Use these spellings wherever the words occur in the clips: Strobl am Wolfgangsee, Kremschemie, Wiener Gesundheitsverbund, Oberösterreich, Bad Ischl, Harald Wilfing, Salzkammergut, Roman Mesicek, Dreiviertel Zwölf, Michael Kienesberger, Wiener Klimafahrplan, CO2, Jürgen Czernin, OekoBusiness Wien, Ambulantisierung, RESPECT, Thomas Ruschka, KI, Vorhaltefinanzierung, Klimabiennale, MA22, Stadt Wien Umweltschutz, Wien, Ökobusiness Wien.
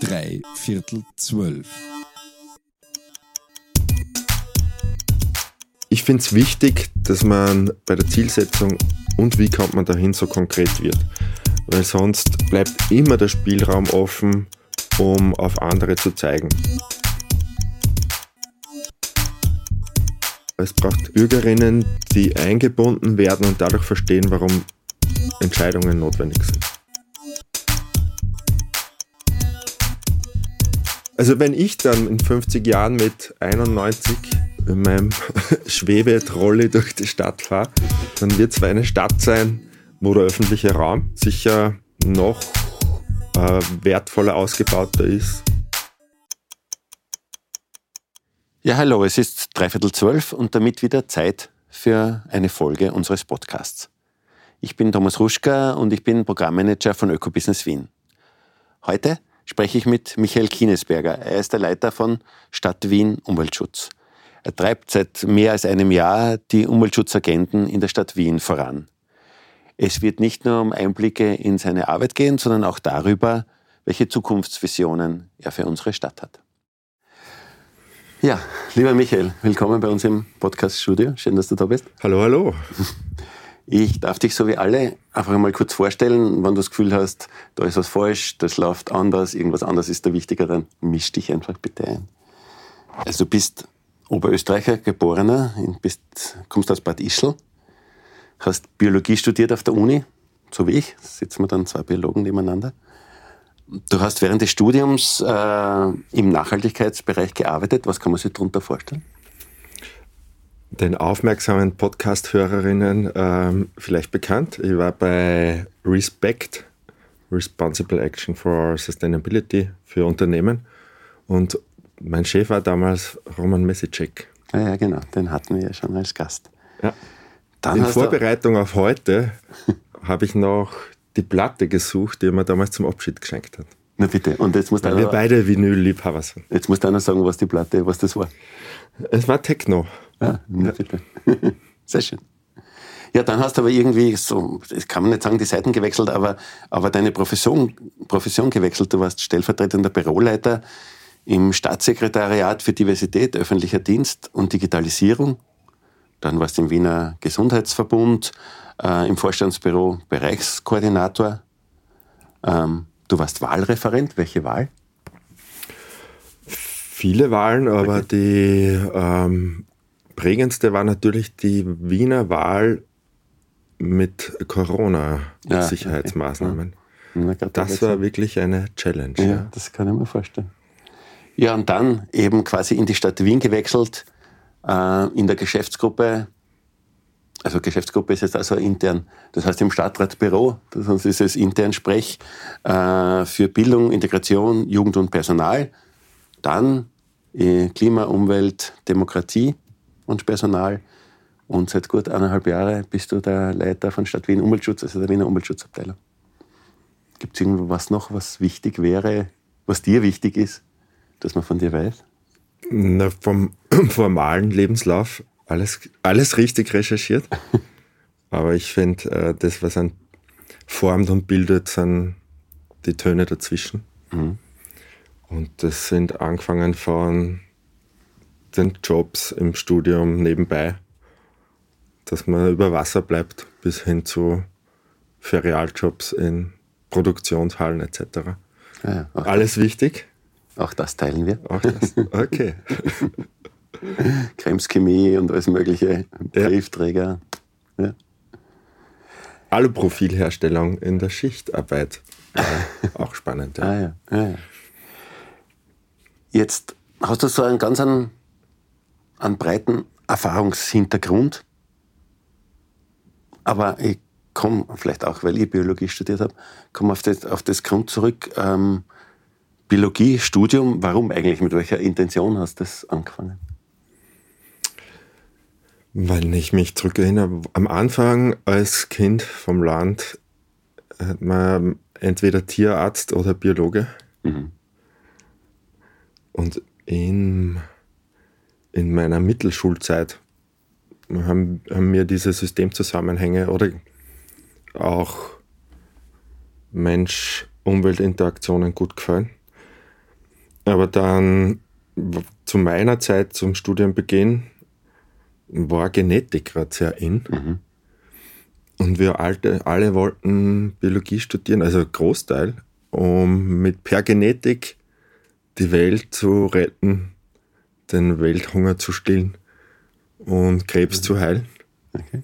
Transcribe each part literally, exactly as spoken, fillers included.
Dreiviertel zwölf. Ich finde es wichtig, dass man bei der Zielsetzung und wie kommt man dahin so konkret wird. Weil sonst bleibt immer der Spielraum offen, um auf andere zu zeigen. Es braucht Bürgerinnen, die eingebunden werden und dadurch verstehen, warum Entscheidungen notwendig sind. Also wenn ich dann in fünfzig Jahren mit einundneunzig in meinem Schwebetrolley durch die Stadt fahre, dann wird es eine Stadt sein, wo der öffentliche Raum sicher noch äh, wertvoller ausgebauter ist. Ja, hallo, es ist dreiviertel zwölf und damit wieder Zeit für eine Folge unseres Podcasts. Ich bin Thomas Ruschka und ich bin Programmmanager von Ökobusiness Wien. Heute spreche ich mit Michael Kienesberger. Er ist der Leiter von Stadt Wien Umweltschutz. Er treibt seit mehr als einem Jahr die Umweltschutzagenden in der Stadt Wien voran. Es wird nicht nur um Einblicke in seine Arbeit gehen, sondern auch darüber, welche Zukunftsvisionen er für unsere Stadt hat. Ja, lieber Michael, willkommen bei uns im Podcast-Studio. Schön, dass du da bist. Hallo, hallo. Ich darf dich so wie alle einfach mal kurz vorstellen, wenn du das Gefühl hast, da ist was falsch, das läuft anders, irgendwas anderes ist da wichtiger, dann misch dich einfach bitte ein. Also du bist Oberösterreicher, Geborener, bist, kommst aus Bad Ischl. Hast Biologie studiert auf der Uni, so wie ich. Da sitzen wir dann zwei Biologen nebeneinander. Du hast während des Studiums äh, im Nachhaltigkeitsbereich gearbeitet. Was kann man sich darunter vorstellen? Den aufmerksamen Podcast-Hörerinnen ähm, vielleicht bekannt. Ich war bei RESPECT, Responsible Action for Sustainability, für Unternehmen. Und mein Chef war damals Roman Mesicek. Ah ja, genau. Den hatten wir ja schon als Gast. Ja. Dann in Vorbereitung auf heute habe ich noch die Platte gesucht, die er mir damals zum Abschied geschenkt hat. Na bitte. Und jetzt musst Weil einer, wir beide Vinyl-Liebhaber sind. Jetzt muss einer sagen, was die Platte, was das war. Es war Techno. Ah, na bitte. Sehr schön. Ja, dann hast du aber irgendwie, so, das kann man nicht sagen, die Seiten gewechselt, aber, aber deine Profession, Profession gewechselt. Du warst stellvertretender Büroleiter im Staatssekretariat für Diversität, öffentlicher Dienst und Digitalisierung. Dann warst du im Wiener Gesundheitsverbund, äh, im Vorstandsbüro Bereichskoordinator. Ähm, du warst Wahlreferent. Welche Wahl? Viele Wahlen, aber okay. die ähm, prägendste war natürlich die Wiener Wahl mit Corona-Sicherheitsmaßnahmen. Ja, okay. ja. Das war wirklich eine Challenge. Ja, ja, das kann ich mir vorstellen. Ja, und dann eben quasi in die Stadt Wien gewechselt, in der Geschäftsgruppe, also Geschäftsgruppe ist jetzt also intern, das heißt im Stadtratbüro, sonst ist es intern Sprech, für Bildung, Integration, Jugend und Personal, dann Klima, Umwelt, Demokratie und Personal und seit gut eineinhalb Jahren bist du der Leiter von Stadt Wien Umweltschutz, also der Wiener Umweltschutzabteilung. Gibt es irgendwas noch, was wichtig wäre, was dir wichtig ist, dass man von dir weiß? Na, vom formalen Lebenslauf alles, alles richtig recherchiert. Aber ich finde, äh, das, was einen formt und bildet, sind die Töne dazwischen. Mhm. Und das sind angefangen von den Jobs im Studium nebenbei, dass man über Wasser bleibt, bis hin zu Ferialjobs in Produktionshallen et cetera. Ah ja, okay. Alles wichtig. Auch das teilen wir. Auch das, okay. Kremschemie und alles mögliche, Briefträger. Ja. Ja. Aluprofilherstellung in der Schichtarbeit. Auch spannend. Ja. Ah, ja. Ah, ja. Jetzt hast du so einen ganz einen, einen breiten Erfahrungshintergrund. Aber ich komme, vielleicht auch, weil ich Biologie studiert habe, komme auf das, auf das Grund zurück, ähm, Biologie, Studium, warum eigentlich? Mit welcher Intention hast du das angefangen? Weil ich mich zurückerinnere, am Anfang als Kind vom Land hat man entweder Tierarzt oder Biologe. Mhm. Und in, in meiner Mittelschulzeit haben, haben mir diese Systemzusammenhänge oder auch Mensch-Umwelt-Interaktionen gut gefallen. Aber dann zu meiner Zeit, zum Studienbeginn, war Genetik gerade sehr in. Mhm. Und wir alte, alle wollten Biologie studieren, also Großteil, um mit per Genetik die Welt zu retten, den Welthunger zu stillen und Krebs mhm. zu heilen. Okay.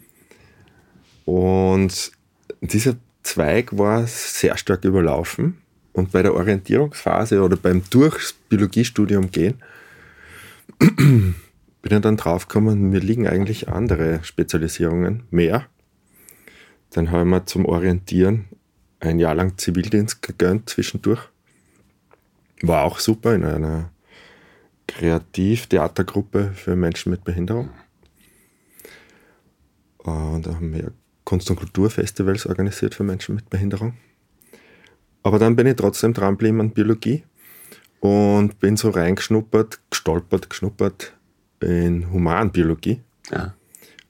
Und dieser Zweig war sehr stark überlaufen. Und bei der Orientierungsphase oder beim durchs Biologiestudium gehen, bin ich dann draufgekommen, mir liegen eigentlich andere Spezialisierungen mehr. Dann haben wir zum Orientieren ein Jahr lang Zivildienst gegönnt zwischendurch. War auch super in einer Kreativtheatergruppe für Menschen mit Behinderung. Und da haben wir Kunst- und Kulturfestivals organisiert für Menschen mit Behinderung. Aber dann bin ich trotzdem dran geblieben an Biologie und bin so reingeschnuppert, gestolpert, geschnuppert in Humanbiologie. Ja.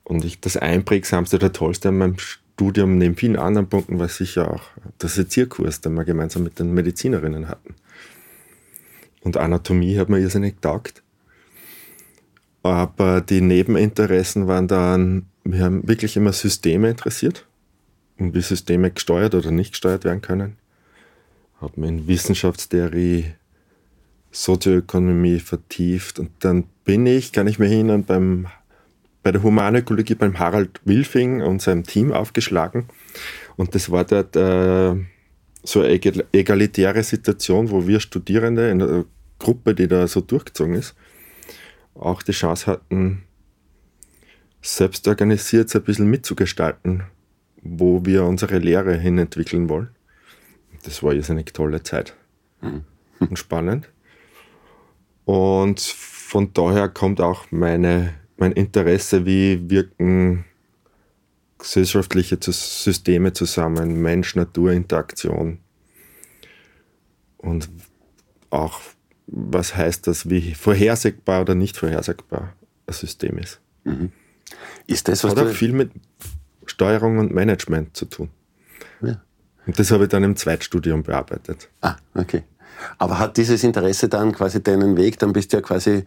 Und ich, das Einprägsamste, der Tollste an meinem Studium neben vielen anderen Punkten war sicher auch der Sezierkurs, den wir gemeinsam mit den Medizinerinnen hatten. Und Anatomie hat mir irrsinnig getaugt. Aber die Nebeninteressen waren dann, wir haben wirklich immer Systeme interessiert und wie Systeme gesteuert oder nicht gesteuert werden können. Hat mich in Wissenschaftstheorie, Sozioökonomie vertieft und dann bin ich, kann ich mich erinnern, beim, bei der Humanökologie beim Harald Wilfing und seinem Team aufgeschlagen und das war dort äh, so eine egalitäre Situation, wo wir Studierende in der Gruppe, die da so durchgezogen ist, auch die Chance hatten, selbst organisiert ein bisschen mitzugestalten, wo wir unsere Lehre hin entwickeln wollen. Das war jetzt eine tolle Zeit mhm. und spannend. Und von daher kommt auch meine, mein Interesse, wie wirken gesellschaftliche Systeme zusammen, Mensch-Natur-Interaktion. Und auch, was heißt das, wie vorhersehbar oder nicht vorhersehbar ein System ist. Mhm. Ist das, das was hat auch viel mit Steuerung und Management zu tun. Ja. Und das habe ich dann im Zweitstudium bearbeitet. Ah, okay. Aber hat dieses Interesse dann quasi deinen Weg, dann bist du ja quasi,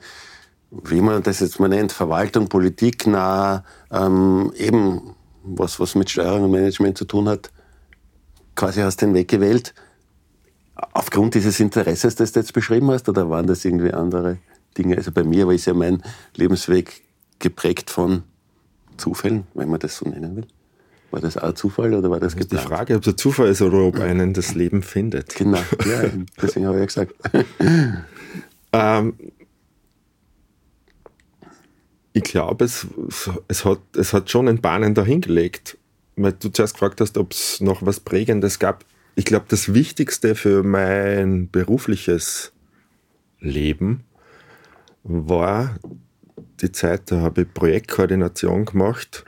wie man das jetzt mal nennt, Verwaltung, Politik, nah, ähm, eben was, was mit Steuerung und Management zu tun hat, quasi hast du den Weg gewählt, aufgrund dieses Interesses, das du jetzt beschrieben hast, oder waren das irgendwie andere Dinge? Also bei mir war ja mein Lebensweg geprägt von Zufällen, wenn man das so nennen will. War das auch Zufall oder war das geplant? Die Frage, ob es ein Zufall ist oder ob einen das Leben findet. Genau, ja, deswegen habe ich ja gesagt. ähm, ich glaube, es, es, hat, es hat schon einen Bahnen dahingelegt, weil du zuerst gefragt hast, ob es noch was Prägendes gab. Ich glaube, das Wichtigste für mein berufliches Leben war die Zeit, da habe ich Projektkoordination gemacht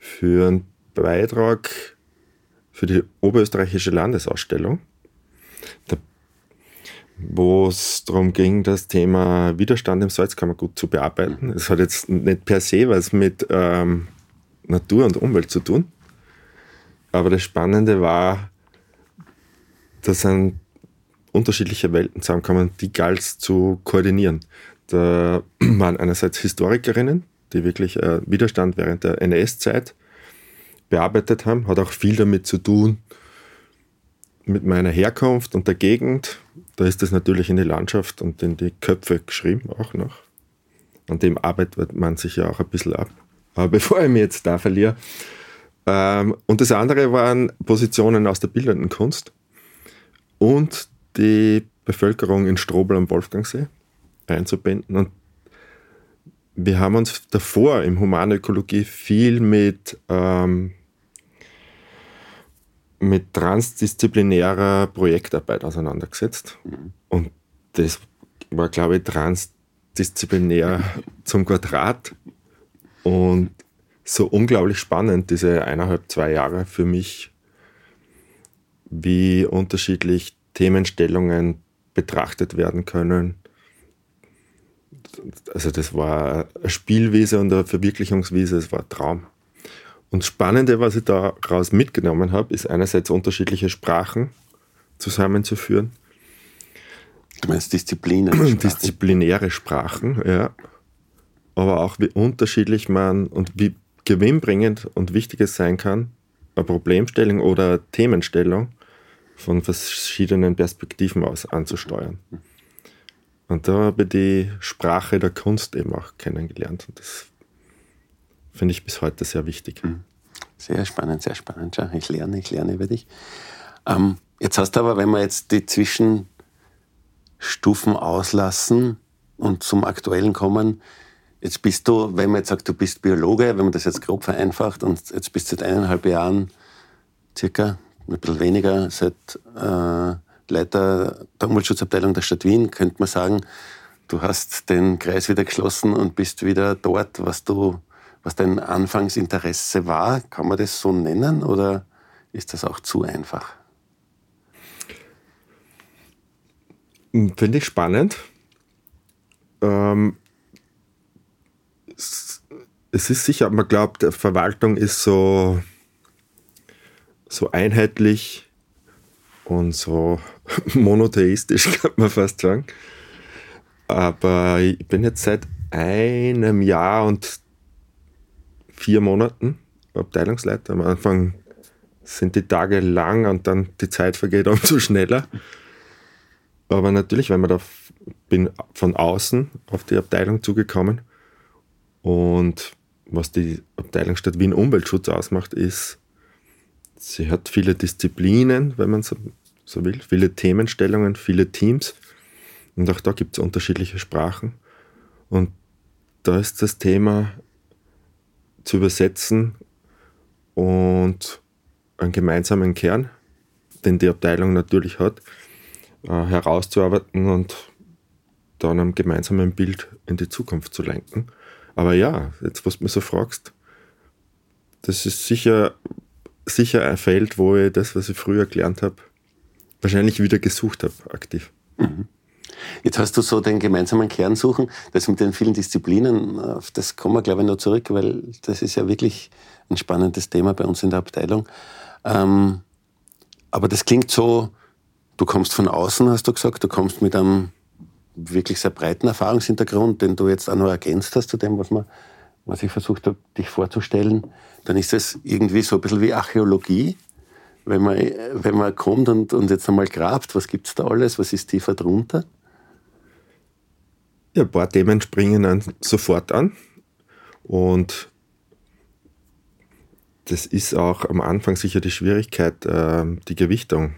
für einen Beitrag für die Oberösterreichische Landesausstellung, wo es darum ging, das Thema Widerstand im Salzkammergut zu bearbeiten. Das hat jetzt nicht per se was mit ähm, Natur und Umwelt zu tun, aber das Spannende war, dass sind unterschiedliche Welten zusammenkommen, die galt es zu koordinieren. Da waren einerseits Historikerinnen, die wirklich äh, Widerstand während der N S-Zeit bearbeitet haben. Hat auch viel damit zu tun, mit meiner Herkunft und der Gegend. Da ist das natürlich in die Landschaft und in die Köpfe geschrieben auch noch. An dem arbeitet man sich ja auch ein bisschen ab. Aber bevor ich mich jetzt da verliere. Ähm, und das andere waren Positionen aus der bildenden Kunst und die Bevölkerung in Strobl am Wolfgangsee einzubinden. Und wir haben uns davor im Humanökologie viel mit, ähm, mit transdisziplinärer Projektarbeit auseinandergesetzt. Mhm. Und das war, glaube ich, transdisziplinär zum Quadrat. Und so unglaublich spannend, diese eineinhalb, zwei Jahre für mich, wie unterschiedlich Themenstellungen betrachtet werden können. Also das war eine Spielwiese und eine Verwirklichungswiese, es war ein Traum. Und das Spannende, was ich daraus mitgenommen habe, ist einerseits unterschiedliche Sprachen zusammenzuführen. Du meinst Disziplinen? Sprachen. Disziplinäre Sprachen, ja. Aber auch wie unterschiedlich man und wie gewinnbringend und wichtig es sein kann, eine Problemstellung oder Themenstellung von verschiedenen Perspektiven aus anzusteuern. Und da habe ich die Sprache der Kunst eben auch kennengelernt. Und das finde ich bis heute sehr wichtig. Sehr spannend, sehr spannend. Schau, ich lerne, ich lerne über dich. Ähm, jetzt hast du aber, wenn wir jetzt die Zwischenstufen auslassen und zum Aktuellen kommen, jetzt bist du, wenn man jetzt sagt, du bist Biologe, wenn man das jetzt grob vereinfacht, und jetzt bist du seit eineinhalb Jahren circa, ein bisschen weniger, seit äh, Leiter der Umweltschutzabteilung der Stadt Wien, könnte man sagen, du hast den Kreis wieder geschlossen und bist wieder dort, was du, was dein Anfangsinteresse war. Kann man das so nennen oder ist das auch zu einfach? Finde ich spannend. Ähm, es ist sicher, man glaubt, Verwaltung ist so, so einheitlich und so monotheistisch, kann man fast sagen. Aber ich bin jetzt seit einem Jahr und vier Monaten Abteilungsleiter. Am Anfang sind die Tage lang und dann die Zeit vergeht umso schneller. Aber natürlich, wenn man da bin von außen auf die Abteilung zugekommen. Und was die Abteilung Stadt Wien Umweltschutz ausmacht, ist, sie hat viele Disziplinen, wenn man so, so will, viele Themenstellungen, viele Teams. Und auch da gibt es unterschiedliche Sprachen. Und da ist das Thema zu übersetzen und einen gemeinsamen Kern, den die Abteilung natürlich hat, äh, herauszuarbeiten und dann einem gemeinsamen Bild in die Zukunft zu lenken. Aber ja, jetzt, was du mir so fragst, das ist sicher, sicher ein Feld, wo ich das, was ich früher gelernt habe, wahrscheinlich wieder gesucht habe, aktiv. Mhm. Jetzt hast du so den gemeinsamen Kern suchen, das mit den vielen Disziplinen, auf das kommen wir, glaube ich, noch zurück, weil das ist ja wirklich ein spannendes Thema bei uns in der Abteilung. Ähm, aber das klingt so, du kommst von außen, hast du gesagt, du kommst mit einem wirklich sehr breiten Erfahrungshintergrund, den du jetzt auch noch ergänzt hast zu dem, was, man, was ich versucht habe, dich vorzustellen, dann ist das irgendwie so ein bisschen wie Archäologie, wenn man, wenn man kommt und, und jetzt einmal grabt, was gibt es da alles, was ist tiefer drunter? Ja, ein paar Themen springen dann sofort an und das ist auch am Anfang sicher die Schwierigkeit, die Gewichtung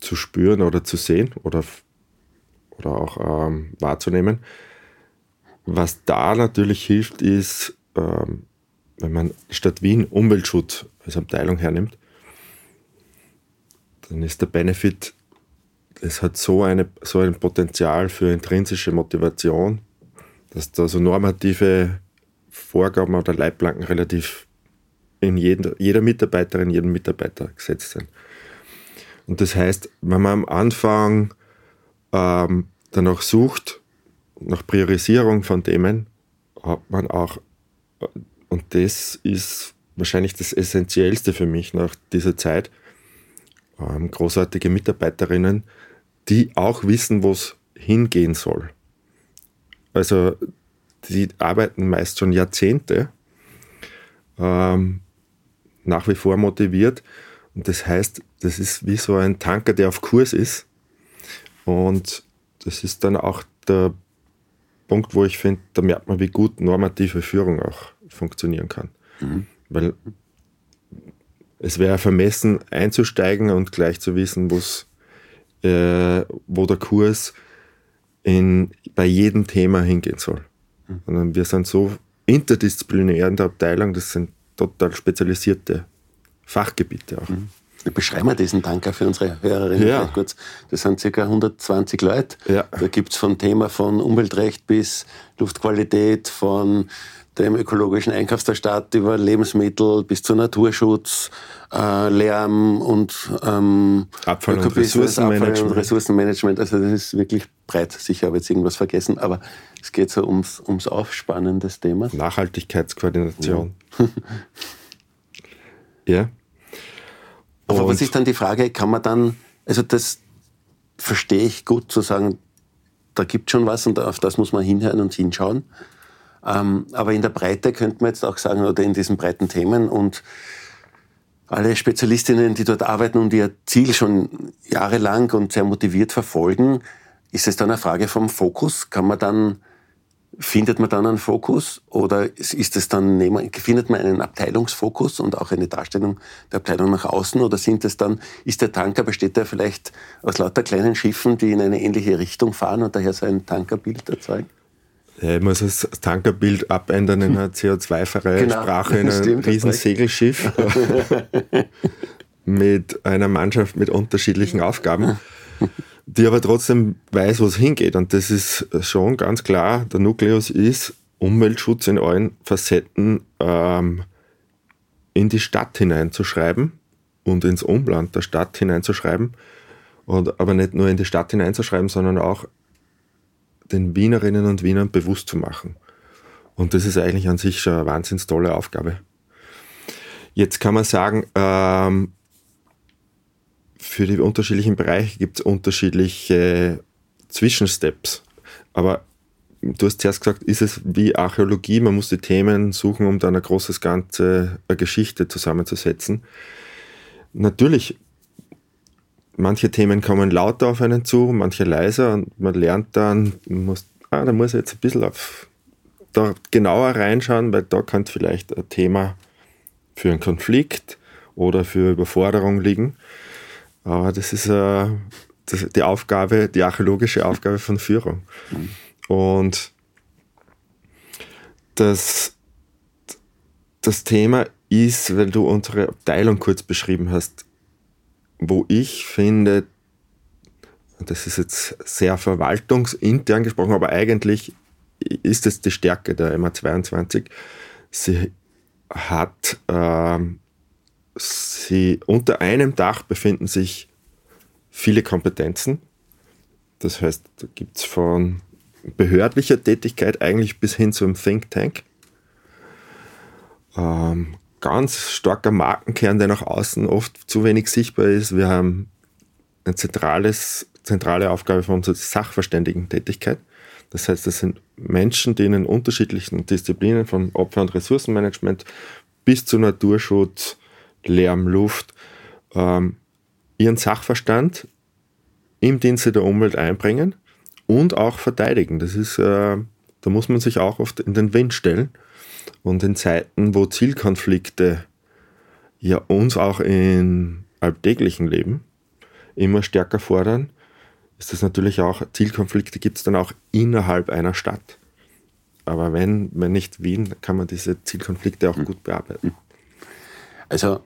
zu spüren oder zu sehen oder oder auch ähm, wahrzunehmen. Was da natürlich hilft, ist, ähm, wenn man Stadt Wien Umweltschutz als Abteilung hernimmt, dann ist der Benefit, es hat so, eine, so ein Potenzial für intrinsische Motivation, dass da so normative Vorgaben oder Leitplanken relativ in jeder, jeder Mitarbeiterin, jedem Mitarbeiter gesetzt sind. Und das heißt, wenn man am Anfang Ähm, danach sucht, nach Priorisierung von Themen, hat man auch, und das ist wahrscheinlich das Essentiellste für mich nach dieser Zeit, ähm, großartige Mitarbeiterinnen, die auch wissen, wo es hingehen soll. Also die arbeiten meist schon Jahrzehnte, ähm, nach wie vor motiviert, und das heißt, das ist wie so ein Tanker, der auf Kurs ist. Und das ist dann auch der Punkt, wo ich finde, da merkt man, wie gut normative Führung auch funktionieren kann. Mhm. Weil es wäre vermessen, einzusteigen und gleich zu wissen, wo's, äh, wo der Kurs in, bei jedem Thema hingehen soll. Mhm. Und wir sind so interdisziplinär in der Abteilung, das sind total spezialisierte Fachgebiete auch. Mhm. Beschreiben wir diesen Tanker für unsere Hörerinnen ja. kurz. Das sind ca. hundertzwanzig Leute. Ja. Da gibt es von Thema von Umweltrecht bis Luftqualität, von dem ökologischen Einkauf der Stadt über Lebensmittel bis zu Naturschutz, äh, Lärm und ähm, Abfall und Ressourcenmanagement. Ressourcenmanagement. Also das ist wirklich breit. Sicher habe ich jetzt irgendwas vergessen, aber es geht so ums, ums Aufspannen des Themas. Nachhaltigkeitskoordination. Ja. Ja. Aber und was ist dann die Frage, kann man dann, also das verstehe ich gut, zu sagen, da gibt es schon was und auf das muss man hinhören und hinschauen. Ähm, aber in der Breite könnte man jetzt auch sagen, oder in diesen breiten Themen und alle Spezialistinnen, die dort arbeiten und ihr Ziel schon jahrelang und sehr motiviert verfolgen, ist es dann eine Frage vom Fokus? Kann man dann, findet man dann einen Fokus oder ist es dann, findet man einen Abteilungsfokus und auch eine Darstellung der Abteilung nach außen oder sind es dann, ist der Tanker, besteht der vielleicht aus lauter kleinen Schiffen, die in eine ähnliche Richtung fahren und daher so ein Tankerbild erzeugen? Ich muss das Tankerbild abändern in einer C O zwei freie genau, Sprache, in einem Riesensegelschiff mit einer Mannschaft mit unterschiedlichen Aufgaben, die aber trotzdem weiß, wo es hingeht. Und das ist schon ganz klar, der Nukleus ist Umweltschutz in allen Facetten ähm, in die Stadt hineinzuschreiben und ins Umland der Stadt hineinzuschreiben. Und, aber nicht nur in die Stadt hineinzuschreiben, sondern auch den Wienerinnen und Wienern bewusst zu machen. Und das ist eigentlich an sich schon eine wahnsinnig tolle Aufgabe. Jetzt kann man sagen, ähm, für die unterschiedlichen Bereiche gibt es unterschiedliche Zwischensteps. Aber du hast zuerst gesagt, ist es wie Archäologie, man muss die Themen suchen, um dann eine großes Ganze, eine Geschichte zusammenzusetzen. Natürlich, manche Themen kommen lauter auf einen zu, manche leiser und man lernt dann, man muss, ah, da muss ich jetzt ein bisschen auf, da genauer reinschauen, weil da kann vielleicht ein Thema für einen Konflikt oder für Überforderung liegen. Aber das ist, äh, das ist die Aufgabe, die archäologische Aufgabe von Führung. Und das, das Thema ist, weil du unsere Abteilung kurz beschrieben hast, wo ich finde, das ist jetzt sehr verwaltungsintern gesprochen, aber eigentlich ist es die Stärke der M A zweiundzwanzig. Sie hat, äh, sie unter einem Dach befinden sich viele Kompetenzen. Das heißt, da gibt es von behördlicher Tätigkeit eigentlich bis hin zu einem Think Tank. Ähm, ganz starker Markenkern, der nach außen oft zu wenig sichtbar ist. Wir haben eine zentrales, zentrale Aufgabe von unserer Sachverständigen-Tätigkeit. Das heißt, das sind Menschen, die in den unterschiedlichen Disziplinen von Opfer- und Ressourcenmanagement bis zu Naturschutz, Lärm, Luft, ähm, ihren Sachverstand im Dienste der Umwelt einbringen und auch verteidigen. Das ist, äh, da muss man sich auch oft in den Wind stellen. Und in Zeiten, wo Zielkonflikte ja uns auch im alltäglichen Leben immer stärker fordern, ist das natürlich auch, Zielkonflikte gibt es dann auch innerhalb einer Stadt. Aber wenn, wenn nicht Wien, kann man diese Zielkonflikte auch gut bearbeiten. Also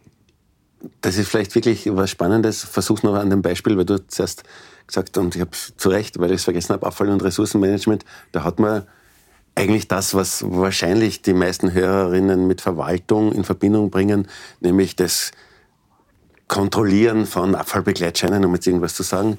das ist vielleicht wirklich was Spannendes. Versuch's noch an dem Beispiel, weil du zuerst gesagt hast, und ich habe es zu Recht, weil ich es vergessen habe, Abfall- und Ressourcenmanagement, da hat man eigentlich das, was wahrscheinlich die meisten Hörerinnen mit Verwaltung in Verbindung bringen, nämlich das Kontrollieren von Abfallbegleitscheinen, um jetzt irgendwas zu sagen,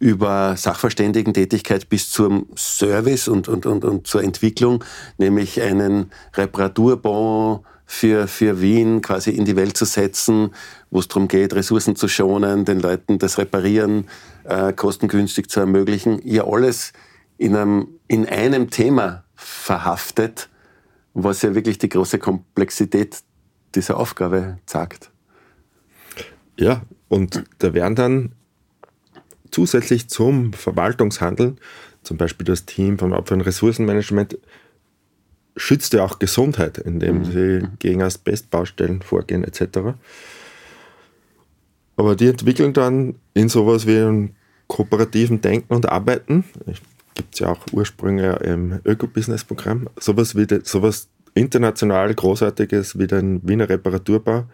über Sachverständigentätigkeit bis zum Service und, und, und, und zur Entwicklung, nämlich einen Reparaturbon für, für Wien quasi in die Welt zu setzen, wo es darum geht, Ressourcen zu schonen, den Leuten das Reparieren äh, kostengünstig zu ermöglichen. Ja, alles in einem, in einem Thema verhaftet, was ja wirklich die große Komplexität dieser Aufgabe zeigt. Ja, und da werden dann zusätzlich zum Verwaltungshandeln, zum Beispiel das Team vom Opfer- und Ressourcenmanagement, schützt ja auch Gesundheit, indem mhm. sie gegen Asbestbaustellen vorgehen et cetera. Aber die entwickeln dann in sowas wie einem kooperativen Denken und Arbeiten, ich gibt es ja auch Ursprünge im Ökobusiness-Programm. Sowas wie de, sowas international Großartiges wie den Wiener Reparaturbau,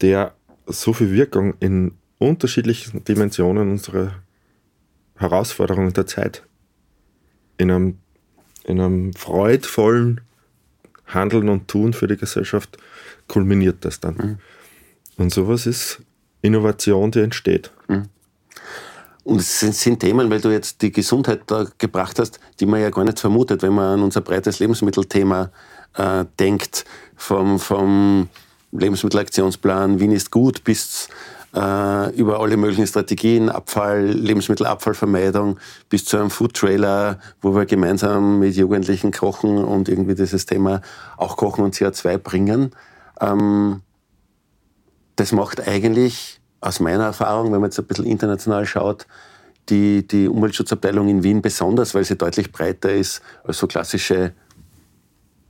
der so viel Wirkung in unterschiedlichen Dimensionen unserer Herausforderungen der Zeit in einem, in einem freudvollen Handeln und Tun für die Gesellschaft kulminiert das dann. Mhm. Und sowas ist Innovation, die entsteht. Mhm. Und es sind Themen, weil du jetzt die Gesundheit da gebracht hast, die man ja gar nicht vermutet, wenn man an unser breites Lebensmittelthema äh, denkt, vom, vom Lebensmittelaktionsplan, Wien isst G U T bis äh, über alle möglichen Strategien, Abfall, Lebensmittelabfallvermeidung bis zu einem Food-Trailer, wo wir gemeinsam mit Jugendlichen kochen und irgendwie dieses Thema auch Kochen und C O zwei bringen. Ähm, das macht eigentlich aus meiner Erfahrung, wenn man jetzt ein bisschen international schaut, die, die Umweltschutzabteilung in Wien besonders, weil sie deutlich breiter ist als so klassische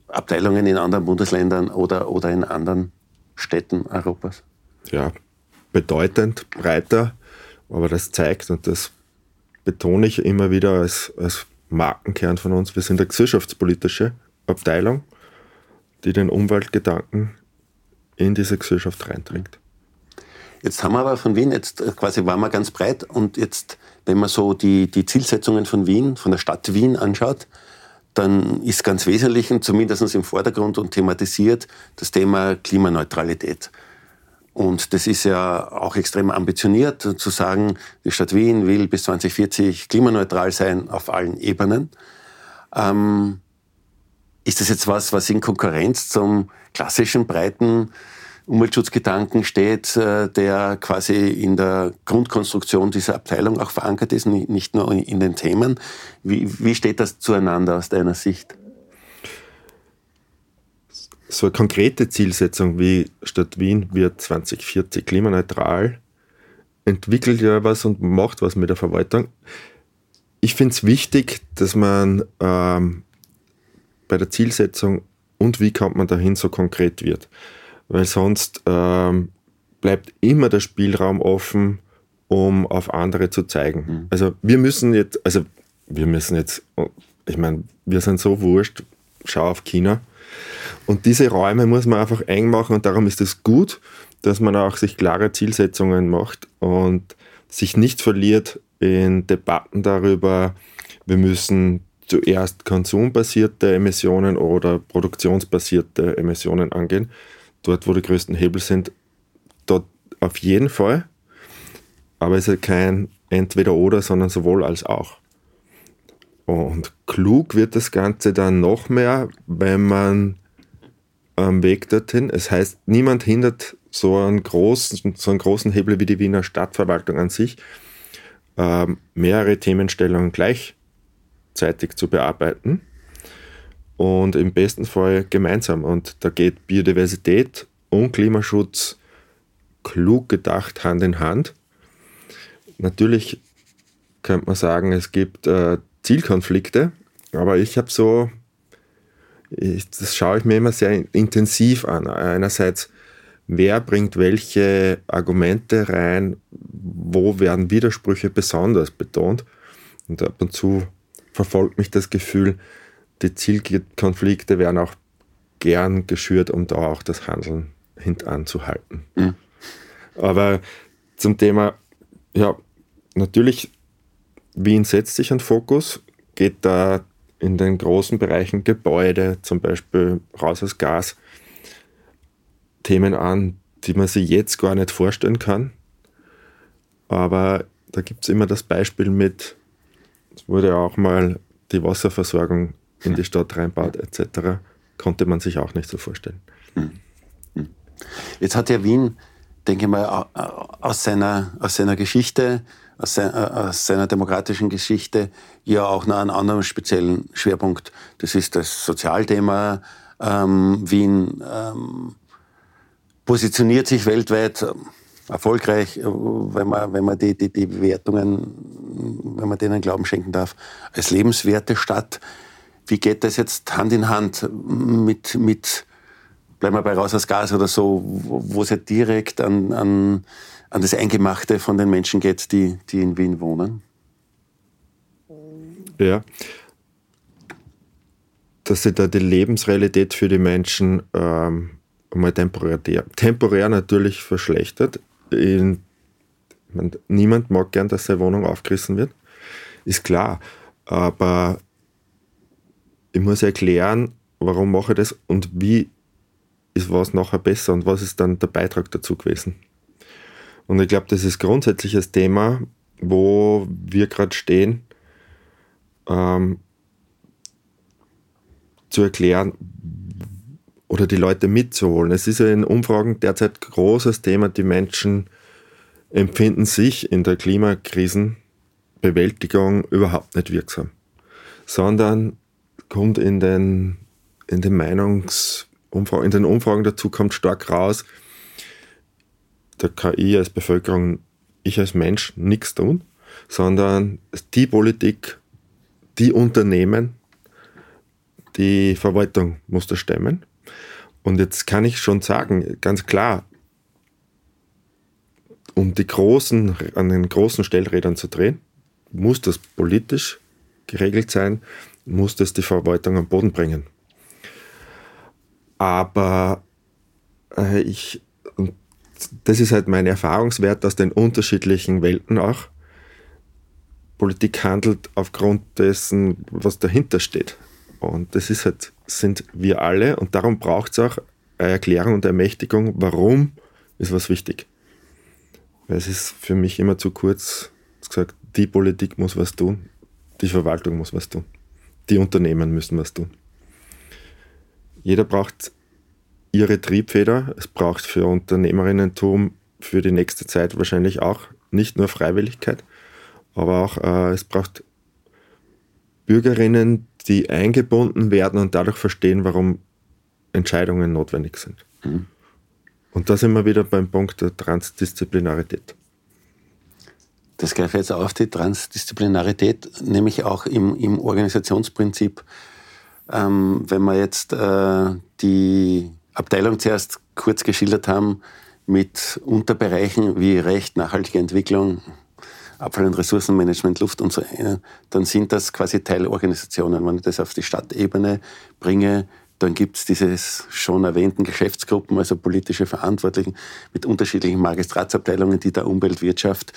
Abteilungen in anderen Bundesländern oder, oder in anderen Städten Europas. Ja, bedeutend breiter, aber das zeigt, und das betone ich immer wieder als, als Markenkern von uns, wir sind eine gesellschaftspolitische Abteilung, die den Umweltgedanken in diese Gesellschaft reinträgt. Jetzt haben wir aber von Wien, jetzt quasi waren wir ganz breit, und jetzt, wenn man so die, die Zielsetzungen von Wien, von der Stadt Wien anschaut, dann ist ganz wesentlich und zumindest im Vordergrund und thematisiert das Thema Klimaneutralität. Und das ist ja auch extrem ambitioniert, zu sagen, die Stadt Wien will bis zwanzig vierzig klimaneutral sein auf allen Ebenen. Ähm, ist das jetzt was, was in Konkurrenz zum klassischen breiten Umweltschutzgedanken steht, der quasi in der Grundkonstruktion dieser Abteilung auch verankert ist, nicht nur in den Themen? Wie, wie steht das zueinander aus deiner Sicht? So eine konkrete Zielsetzung wie Stadt Wien wird zwanzig vierzig klimaneutral, entwickelt ja was und macht was mit der Verwaltung. Ich finde es wichtig, dass man ähm, bei der Zielsetzung und wie kommt man dahin so konkret wird. Weil sonst ähm, bleibt immer der Spielraum offen, um auf andere zu zeigen. Mhm. Also wir müssen jetzt, also wir müssen jetzt, ich meine, wir sind so wurscht, schau auf China. Und diese Räume muss man einfach eng machen, und darum ist es gut, dass man auch sich klare Zielsetzungen macht und sich nicht verliert in Debatten darüber, wir müssen zuerst konsumbasierte Emissionen oder produktionsbasierte Emissionen angehen. Dort, wo die größten Hebel sind, dort auf jeden Fall. Aber es ist kein Entweder-Oder, sondern sowohl als auch. Und klug wird das Ganze dann noch mehr, wenn man am Weg dorthin, es heißt, niemand hindert so einen großen, so einen großen Hebel wie die Wiener Stadtverwaltung an sich, ähm, mehrere Themenstellungen gleichzeitig zu bearbeiten. Und im besten Fall gemeinsam. Und da geht Biodiversität und Klimaschutz klug gedacht Hand in Hand. Natürlich könnte man sagen, es gibt äh, Zielkonflikte, aber ich habe so, ich, das schaue ich mir immer sehr intensiv an. Einerseits, wer bringt welche Argumente rein, wo werden Widersprüche besonders betont. Und ab und zu verfolgt mich das Gefühl, die Zielkonflikte werden auch gern geschürt, um da auch das Handeln hintanzuhalten. Mhm. Aber zum Thema, ja, natürlich, Wien setzt sich einen Fokus, geht da in den großen Bereichen Gebäude, zum Beispiel raus aus Gas, Themen an, die man sich jetzt gar nicht vorstellen kann. Aber da gibt es immer das Beispiel mit, es wurde auch mal die Wasserversorgung in die Stadt reinbaut, et cetera, konnte man sich auch nicht so vorstellen. Jetzt hat ja Wien, denke ich mal, aus seiner, aus seiner Geschichte, aus seiner, aus seiner demokratischen Geschichte, ja auch noch einen anderen speziellen Schwerpunkt. Das ist das Sozialthema. Ähm, Wien ähm, positioniert sich weltweit erfolgreich, wenn man, wenn man die, die, die Bewertungen, wenn man denen Glauben schenken darf, als lebenswerte Stadt. Wie geht das jetzt Hand in Hand mit, mit bleiben wir bei Raus aus Gas oder so, wo es ja direkt an, an, an das Eingemachte von den Menschen geht, die, die in Wien wohnen? Ja, dass sich da die Lebensrealität für die Menschen ähm, mal temporär, temporär natürlich verschlechtert. In, ich meine, niemand mag gern, dass seine Wohnung aufgerissen wird, ist klar, aber ich muss erklären, warum mache ich das und wie ist was nachher besser und was ist dann der Beitrag dazu gewesen. Und ich glaube, das ist grundsätzlich ein Thema, wo wir gerade stehen, ähm, zu erklären oder die Leute mitzuholen. Es ist ja in Umfragen derzeit großes Thema, die Menschen empfinden sich in der Klimakrisenbewältigung überhaupt nicht wirksam, sondern kommt in den, in den Meinungsumfragen, in den Umfragen dazu kommt stark raus, da kann ich als Bevölkerung, ich als Mensch nichts tun, sondern die Politik, die Unternehmen, die Verwaltung muss das stemmen. Und jetzt kann ich schon sagen, ganz klar, um die großen, an den großen Stellrädern zu drehen, muss das politisch geregelt sein, muss das die Verwaltung am Boden bringen. Aber äh, ich, und das ist halt mein Erfahrungswert aus den unterschiedlichen Welten auch, Politik handelt aufgrund dessen, was dahinter steht. Und das ist halt, sind wir alle, und darum braucht es auch eine Erklärung und Ermächtigung, warum ist was wichtig. Weil es ist für mich immer zu kurz gesagt, die Politik muss was tun, die Verwaltung muss was tun, die Unternehmen müssen was tun. Jeder braucht ihre Triebfeder, es braucht für Unternehmerinnentum für die nächste Zeit wahrscheinlich auch nicht nur Freiwilligkeit, aber auch äh, es braucht Bürgerinnen, die eingebunden werden und dadurch verstehen, warum Entscheidungen notwendig sind. Mhm. Und da sind wir wieder beim Punkt der Transdisziplinarität. Das greife jetzt auf, die Transdisziplinarität, nämlich auch im, im Organisationsprinzip. Ähm, wenn wir jetzt äh, die Abteilung zuerst kurz geschildert haben mit Unterbereichen wie Recht, nachhaltige Entwicklung, Abfall- und Ressourcenmanagement, Luft und so, dann sind das quasi Teilorganisationen. Wenn ich das auf die Stadtebene bringe, dann gibt es diese schon erwähnten Geschäftsgruppen, also politische Verantwortlichen mit unterschiedlichen Magistratsabteilungen, die der Umweltwirtschaft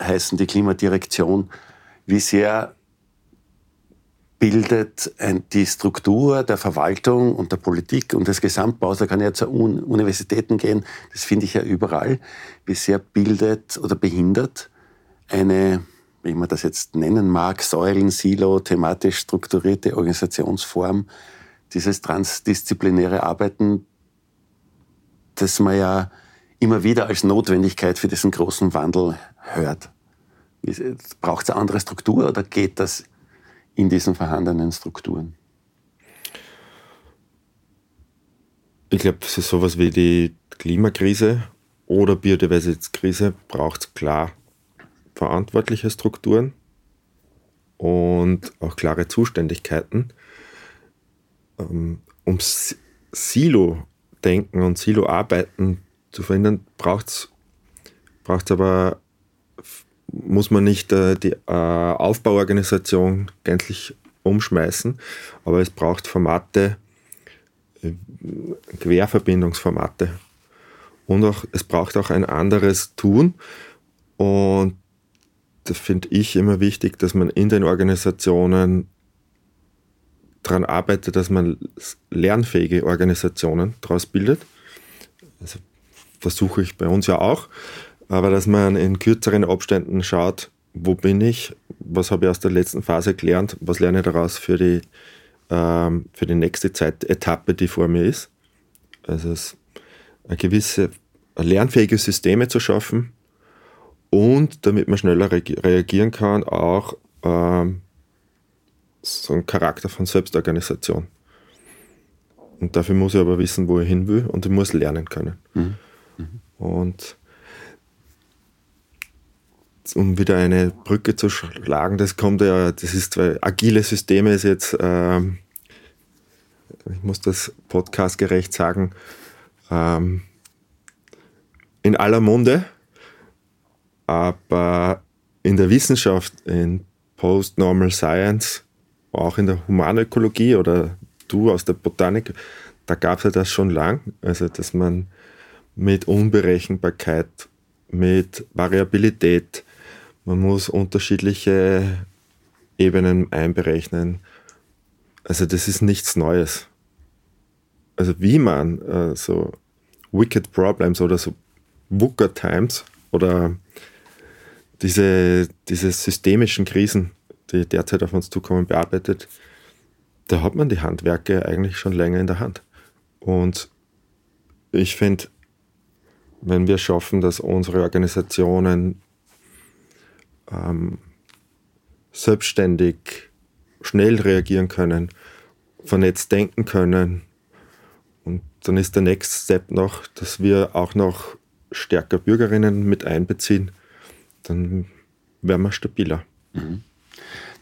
heißen, die Klimadirektion. Wie sehr bildet die Struktur der Verwaltung und der Politik und des Gesamtbaus, da kann ich ja zu Universitäten gehen, das finde ich ja überall, wie sehr bildet oder behindert eine, wie man das jetzt nennen mag, Säulen, Silo, thematisch strukturierte Organisationsform, dieses transdisziplinäre Arbeiten, das man ja immer wieder als Notwendigkeit für diesen großen Wandel hört. Braucht es eine andere Struktur oder geht das in diesen vorhandenen Strukturen? Ich glaube, das ist sowas wie die Klimakrise oder Biodiversitätskrise, braucht es klar verantwortliche Strukturen und auch klare Zuständigkeiten. Um Silo-Denken und Silo-Arbeiten zu verhindern, braucht's, braucht's aber, muss man nicht äh, die äh, Aufbauorganisation gänzlich umschmeißen, aber es braucht Formate, äh, Querverbindungsformate. Und auch, es braucht auch ein anderes Tun. Und das finde ich immer wichtig, dass man in den Organisationen daran arbeitet, dass man lernfähige Organisationen daraus bildet. Also versuche ich bei uns ja auch, aber dass man in kürzeren Abständen schaut, wo bin ich, was habe ich aus der letzten Phase gelernt, was lerne ich daraus für die, ähm, für die nächste Zeit, Etappe, die vor mir ist. Also es, eine gewisse lernfähige Systeme zu schaffen und damit man schneller re- reagieren kann, auch ähm, so ein Charakter von Selbstorganisation. Und dafür muss ich aber wissen, wo ich hin will, und ich muss lernen können. Mhm. Mhm. Und um wieder eine Brücke zu schlagen, das kommt ja, das ist zwei agile Systeme, ist jetzt, ähm, ich muss das podcastgerecht sagen, ähm, in aller Munde, aber in der Wissenschaft, in Post-Normal Science, auch in der Humanökologie oder du aus der Botanik, da gab es ja das schon lang, also dass man mit Unberechenbarkeit, mit Variabilität, man muss unterschiedliche Ebenen einberechnen, also das ist nichts Neues. Also wie man äh, so Wicked Problems oder so Wicker Times oder diese, diese systemischen Krisen, die derzeit auf uns zukommen, bearbeitet, da hat man die Handwerke eigentlich schon länger in der Hand. Und ich finde, wenn wir schaffen, dass unsere Organisationen ähm, selbstständig schnell reagieren können, vernetzt denken können, und dann ist der Next Step noch, dass wir auch noch stärker Bürgerinnen mit einbeziehen, dann werden wir stabiler.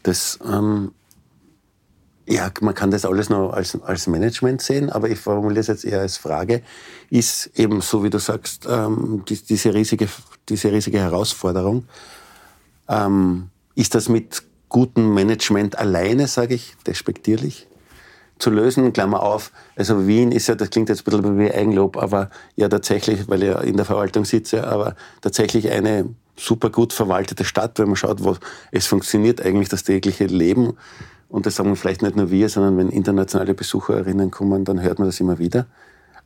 Das, ähm, ja, man kann das alles noch als, als Management sehen, aber ich formuliere es jetzt eher als Frage, ist eben, so wie du sagst, ähm, die, diese, riesige, diese riesige Herausforderung, ähm, ist das mit gutem Management alleine, sage ich, despektierlich, zu lösen, Klammer auf, also Wien ist ja, das klingt jetzt ein bisschen wie Eigenlob, aber ja tatsächlich, weil ich ja in der Verwaltung sitze, aber tatsächlich eine super gut verwaltete Stadt, wenn man schaut, wo es funktioniert eigentlich das tägliche Leben. Und das sagen vielleicht nicht nur wir, sondern wenn internationale Besucherinnen kommen, dann hört man das immer wieder.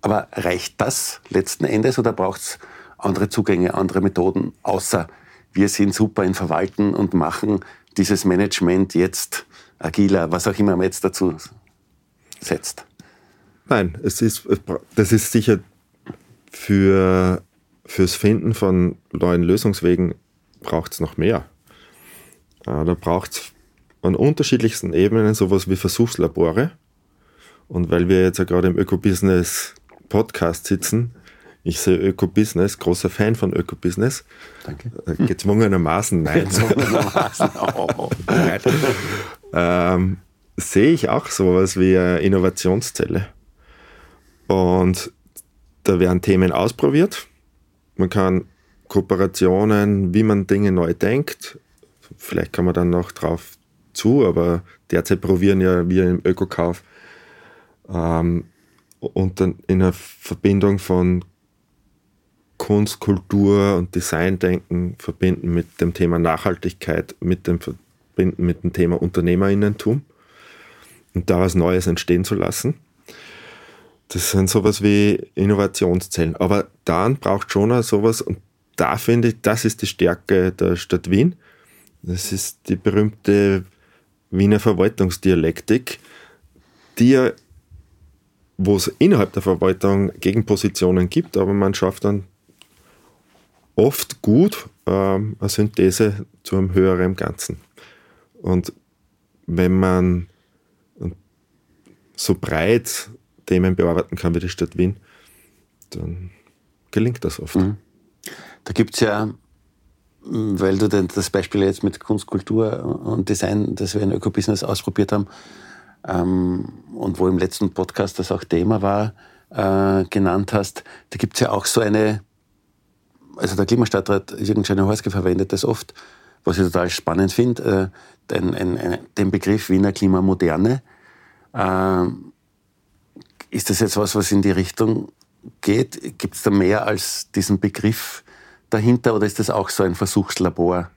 Aber reicht das letzten Endes oder braucht es andere Zugänge, andere Methoden, außer wir sind super in Verwalten und machen dieses Management jetzt agiler, was auch immer man jetzt dazu setzt? Nein, es ist, das ist sicher für fürs Finden von neuen Lösungswegen braucht es noch mehr. Da braucht es an unterschiedlichsten Ebenen sowas wie Versuchslabore. Und weil wir jetzt ja gerade im Ökobusiness Podcast sitzen, ich sehe Ökobusiness, großer Fan von Ökobusiness. Danke. Gezwungenermaßen nein. Gezwungenermaßen. Oh. ähm, sehe ich auch sowas wie eine Innovationszelle. Und da werden Themen ausprobiert. Man kann Kooperationen, wie man Dinge neu denkt, vielleicht kann man dann noch drauf zu, aber derzeit probieren ja wir im Ökokauf ähm, und dann in einer Verbindung von Kunst, Kultur und Designdenken verbinden mit dem Thema Nachhaltigkeit, mit dem Verbinden mit dem Thema UnternehmerInnentum und daraus Neues entstehen zu lassen. Das sind sowas wie Innovationszellen. Aber dann braucht schon auch sowas, und da finde ich, das ist die Stärke der Stadt Wien. Das ist die berühmte Wiener Verwaltungsdialektik, die ja, wo es innerhalb der Verwaltung Gegenpositionen gibt, aber man schafft dann oft gut ähm, eine Synthese zu einem höheren Ganzen. Und wenn man so breit Themen bearbeiten kann wie die Stadt Wien, dann gelingt das oft. Mhm. Da gibt es ja, weil du denn das Beispiel jetzt mit Kunst, Kultur und Design, das wir in Ökobusiness ausprobiert haben, ähm, und wo im letzten Podcast das auch Thema war, äh, genannt hast, da gibt es ja auch so eine, also der Klimastadtrat Jürgen Czernin verwendet das oft, was ich total spannend finde, äh, den, den, den Begriff Wiener Klimamoderne. Äh, Ist das jetzt was, was in die Richtung geht? Gibt es da mehr als diesen Begriff dahinter, oder ist das auch so ein Versuchslabor?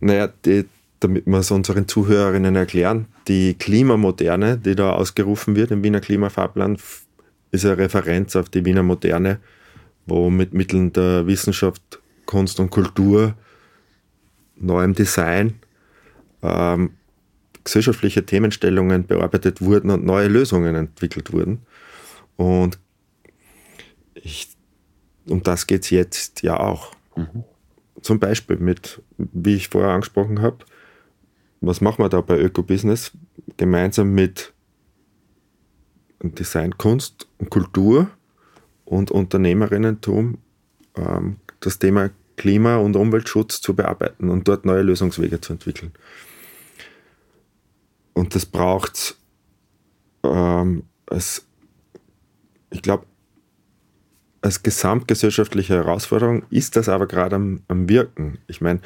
Naja, die, damit wir es unseren Zuhörerinnen erklären, die Klimamoderne, die da ausgerufen wird im Wiener Klimafahrplan, ist eine Referenz auf die Wiener Moderne, wo mit Mitteln der Wissenschaft, Kunst und Kultur, neuem Design, ähm, gesellschaftliche Themenstellungen bearbeitet wurden und neue Lösungen entwickelt wurden. Und ich, um das geht es jetzt ja auch. Mhm. Zum Beispiel mit, wie ich vorher angesprochen habe, was machen wir da bei Ökobusiness? Gemeinsam mit Design, Kunst und Kultur und Unternehmerinnentum ähm, das Thema Klima- und Umweltschutz zu bearbeiten und dort neue Lösungswege zu entwickeln. Und das braucht ähm, als, ich glaube, als gesamtgesellschaftliche Herausforderung ist das aber gerade am, am Wirken. Ich meine,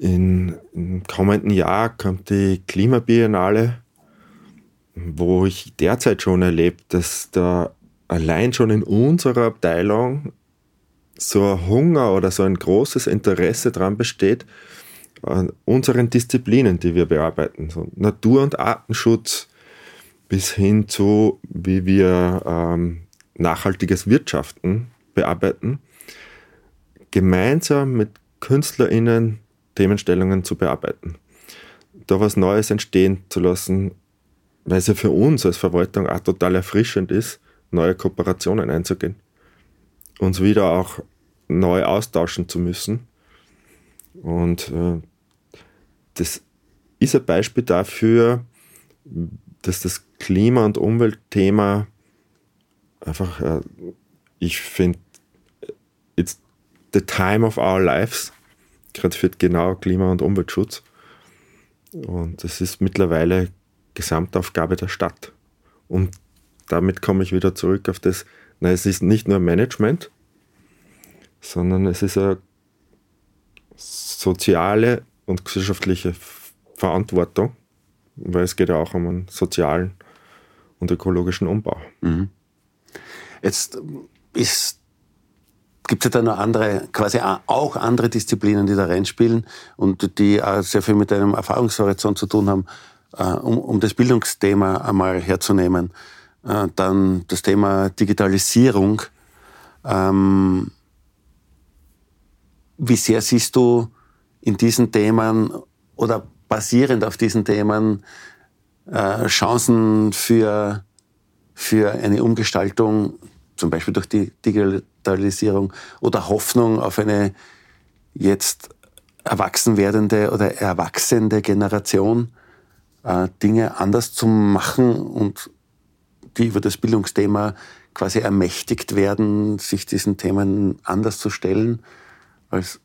in, im kommenden Jahr kommt die Klimabiennale, wo ich derzeit schon erlebe, dass da allein schon in unserer Abteilung so ein Hunger oder so ein großes Interesse dran besteht, an unseren Disziplinen, die wir bearbeiten, so Natur- und Artenschutz bis hin zu, wie wir ähm, nachhaltiges Wirtschaften bearbeiten, gemeinsam mit KünstlerInnen Themenstellungen zu bearbeiten, da was Neues entstehen zu lassen, weil es ja für uns als Verwaltung auch total erfrischend ist, neue Kooperationen einzugehen, uns wieder auch neu austauschen zu müssen. Und äh, das ist ein Beispiel dafür, dass das Klima- und Umweltthema einfach, äh, ich finde, it's the time of our lives, gerade für genau Klima- und Umweltschutz. Und das ist mittlerweile Gesamtaufgabe der Stadt. Und damit komme ich wieder zurück auf das, na, es ist nicht nur Management, sondern es ist eine soziale und gesellschaftliche Verantwortung, weil es geht ja auch um einen sozialen und ökologischen Umbau. Mhm. Jetzt ist gibt es ja dann noch andere, quasi auch andere Disziplinen, die da reinspielen und die auch sehr viel mit einem Erfahrungshorizont zu tun haben, um, um das Bildungsthema einmal herzunehmen. Dann das Thema Digitalisierung. Wie sehr siehst du in diesen Themen oder basierend auf diesen Themen Chancen für, für eine Umgestaltung, zum Beispiel durch die Digitalisierung? Oder Hoffnung auf eine jetzt erwachsen werdende oder erwachsende Generation, äh, Dinge anders zu machen und die über das Bildungsthema quasi ermächtigt werden, sich diesen Themen anders zu stellen, als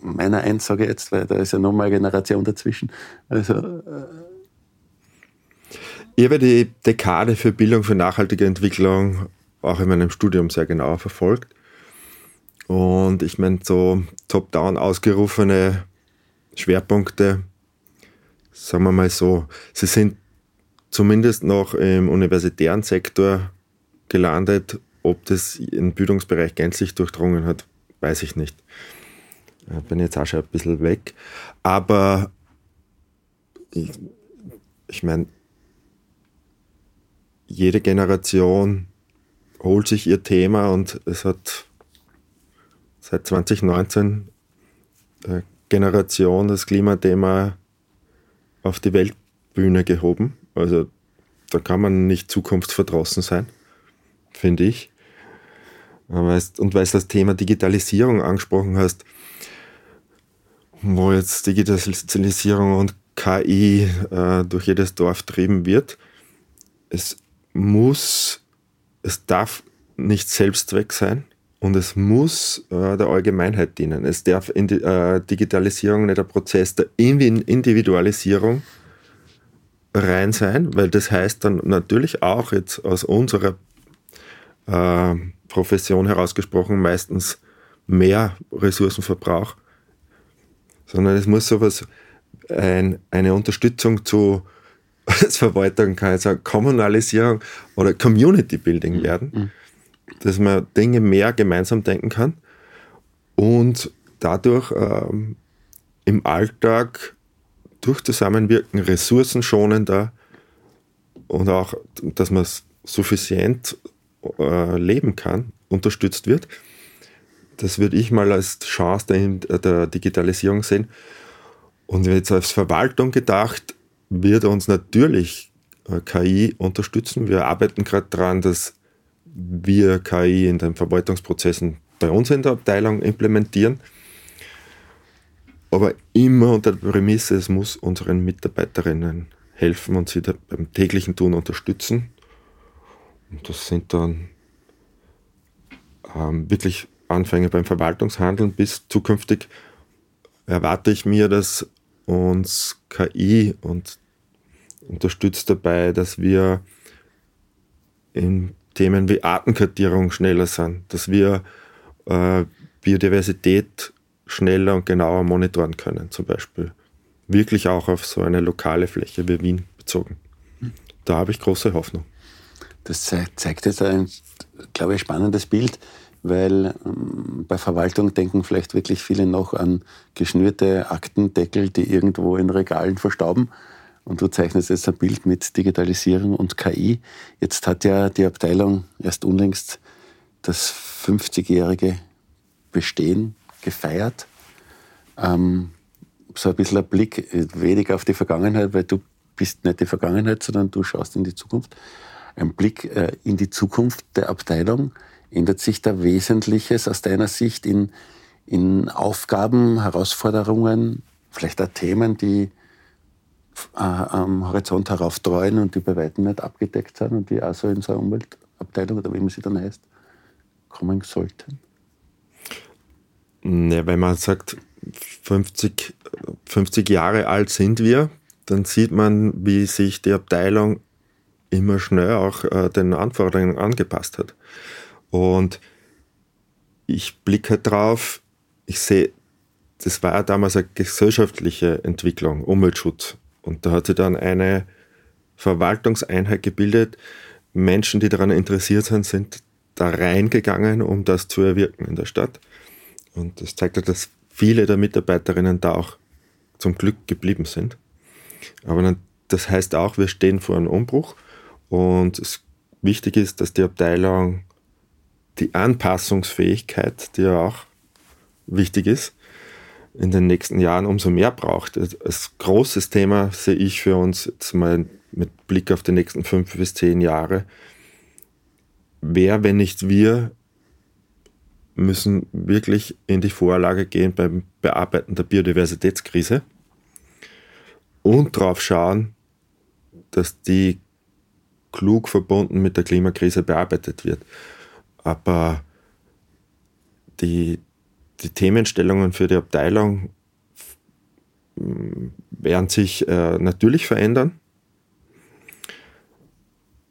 meiner Einsage jetzt, weil da ist ja nochmal eine Generation dazwischen. Also, äh ich habe die Dekade für Bildung für nachhaltige Entwicklung auch in meinem Studium sehr genau verfolgt. Und ich meine, so top-down ausgerufene Schwerpunkte, sagen wir mal so, sie sind zumindest noch im universitären Sektor gelandet. Ob das den Bildungsbereich gänzlich durchdrungen hat, weiß ich nicht. Ich bin jetzt auch schon ein bisschen weg. Aber ich, ich meine, jede Generation holt sich ihr Thema und es hat seit zwanzig neunzehn eine Generation das Klimathema auf die Weltbühne gehoben. Also da kann man nicht zukunftsverdrossen sein, finde ich. Und weil du das Thema Digitalisierung angesprochen hast, wo jetzt Digitalisierung und K I äh, durch jedes Dorf trieben wird, es muss Es darf nicht Selbstzweck sein und es muss äh, der Allgemeinheit dienen. Es darf in die, äh, Digitalisierung nicht ein Prozess der Individualisierung rein sein, weil das heißt dann natürlich auch jetzt aus unserer äh, Profession herausgesprochen meistens mehr Ressourcenverbrauch, sondern es muss sowas, ein, eine Unterstützung zu als Verwaltung kann ich sagen, Kommunalisierung oder Community Building werden, mhm. dass man Dinge mehr gemeinsam denken kann und dadurch ähm, im Alltag durch Zusammenwirken ressourcenschonender und auch, dass man suffizient äh, leben kann, unterstützt wird. Das würde ich mal als Chance der, der Digitalisierung sehen. Und jetzt als Verwaltung gedacht, wird uns natürlich K I unterstützen. Wir arbeiten gerade daran, dass wir K I in den Verwaltungsprozessen bei uns in der Abteilung implementieren. Aber immer unter der Prämisse, es muss unseren Mitarbeiterinnen helfen und sie beim täglichen Tun unterstützen. Und das sind dann ähm, wirklich Anfänge beim Verwaltungshandeln bis zukünftig erwarte ich mir, dass uns K I und unterstützt dabei, dass wir in Themen wie Artenkartierung schneller sind, dass wir äh, Biodiversität schneller und genauer monitoren können, zum Beispiel. Wirklich auch auf so eine lokale Fläche wie Wien bezogen. Da habe ich große Hoffnung. Das zeigt jetzt ein, glaube ich, spannendes Bild, weil ähm, bei Verwaltung denken vielleicht wirklich viele noch an geschnürte Aktendeckel, die irgendwo in Regalen verstauben. Und du zeichnest jetzt ein Bild mit Digitalisierung und K I. Jetzt hat ja die Abteilung erst unlängst das fünfzigjährige Bestehen gefeiert. Ähm, so ein bisschen ein Blick weniger auf die Vergangenheit, weil du bist nicht die Vergangenheit, sondern du schaust in die Zukunft. Ein Blick äh, in die Zukunft der Abteilung, ändert sich da Wesentliches aus deiner Sicht in, in Aufgaben, Herausforderungen, vielleicht auch Themen, die äh, am Horizont herauftreuen und die bei weitem nicht abgedeckt sind und die auch so in so einer Umweltabteilung, oder wie man sie dann heißt, kommen sollten? Ja, wenn man sagt, fünfzig, fünfzig Jahre alt sind wir, dann sieht man, wie sich die Abteilung immer schnell auch äh, den Anforderungen angepasst hat. Und ich blicke drauf, ich sehe, das war damals eine gesellschaftliche Entwicklung, Umweltschutz. Und da hat sich dann eine Verwaltungseinheit gebildet. Menschen, die daran interessiert sind, sind da reingegangen, um das zu erwirken in der Stadt. Und das zeigt, dass viele der Mitarbeiterinnen da auch zum Glück geblieben sind. Aber dann, das heißt auch, wir stehen vor einem Umbruch. Und es wichtig ist, dass die Abteilung die Anpassungsfähigkeit, die ja auch wichtig ist, in den nächsten Jahren umso mehr braucht. Als großes Thema sehe ich für uns jetzt mal mit Blick auf die nächsten fünf bis zehn Jahre, wer, wenn nicht wir, müssen wirklich in die Vorlage gehen beim Bearbeiten der Biodiversitätskrise und darauf schauen, dass die klug verbunden mit der Klimakrise bearbeitet wird. Aber die, die Themenstellungen für die Abteilung werden sich äh, natürlich verändern.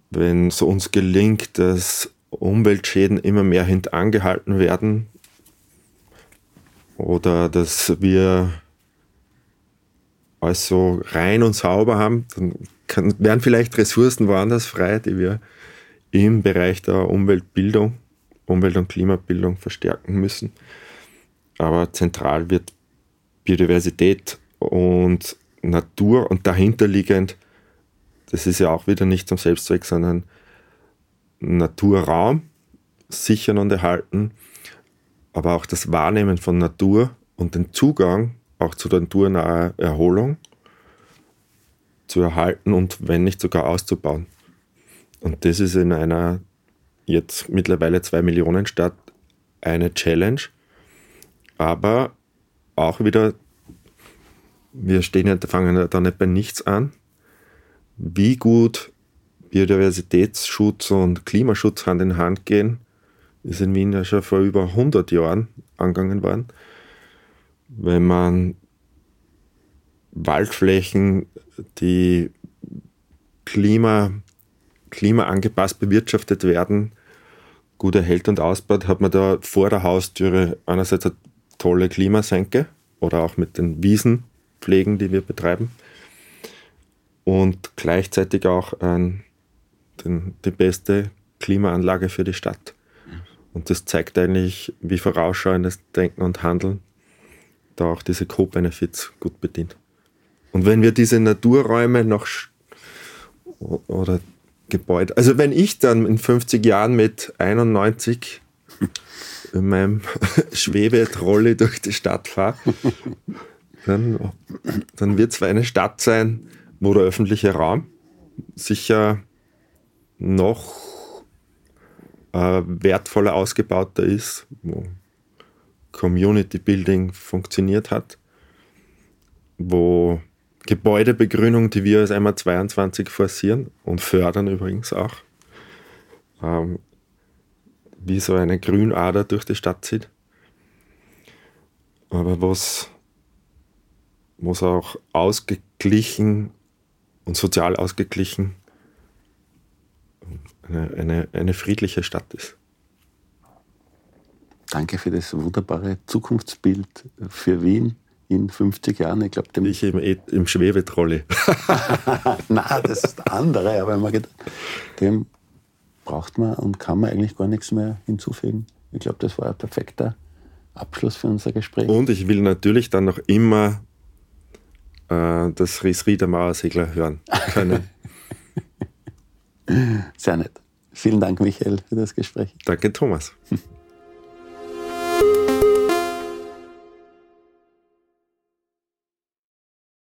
Wenn es uns gelingt, dass Umweltschäden immer mehr hintangehalten werden oder dass wir alles so rein und sauber haben, dann kann, werden vielleicht Ressourcen woanders frei, die wir im Bereich der Umweltbildung, Umwelt- und Klimabildung verstärken müssen. Aber zentral wird Biodiversität und Natur und dahinterliegend, das ist ja auch wieder nicht zum Selbstzweck, sondern Naturraum sichern und erhalten, aber auch das Wahrnehmen von Natur und den Zugang auch zu der naturnahen Erholung zu erhalten und wenn nicht sogar auszubauen. Und das ist in einer jetzt mittlerweile zwei Millionen Stadt eine Challenge, aber auch wieder, wir stehen ja, fangen da nicht bei nichts an, wie gut Biodiversitätsschutz und Klimaschutz Hand in Hand gehen, ist in Wien ja schon vor über hundert Jahren angegangen worden. Wenn man Waldflächen, die Klima, klimaangepasst bewirtschaftet werden, gut erhält und ausbaut, hat man da vor der Haustüre einerseits eine tolle Klimasenke oder auch mit den Wiesenpflegen, die wir betreiben und gleichzeitig auch ein, den, die beste Klimaanlage für die Stadt. Und das zeigt eigentlich, wie vorausschauendes Denken und Handeln da auch diese Co-Benefits gut bedient. Und wenn wir diese Naturräume noch oder Gebäude, also wenn ich dann in fünfzig Jahren mit einundneunzig in meinem Schwebetrolley durch die Stadt fahre, dann, dann wird es eine Stadt sein, wo der öffentliche Raum sicher noch äh, wertvoller ausgebauter ist, wo Community Building funktioniert hat, wo Gebäudebegrünung, die wir als M A zweiundzwanzig forcieren und fördern übrigens auch, ähm, wie so eine Grünader durch die Stadt zieht. Aber was was auch ausgeglichen und sozial ausgeglichen eine, eine, eine friedliche Stadt ist. Danke für das wunderbare Zukunftsbild für Wien in fünfzig Jahren. Ich glaube, ich im, im Schwebetrolley. Nein, das ist der andere, aber man gedacht, dem braucht man und kann man eigentlich gar nichts mehr hinzufügen. Ich glaube, das war ein perfekter Abschluss für unser Gespräch. Und ich will natürlich dann noch immer äh, das Risri der Mauersegler hören können. Sehr nett. Vielen Dank, Michael, für das Gespräch. Danke, Thomas.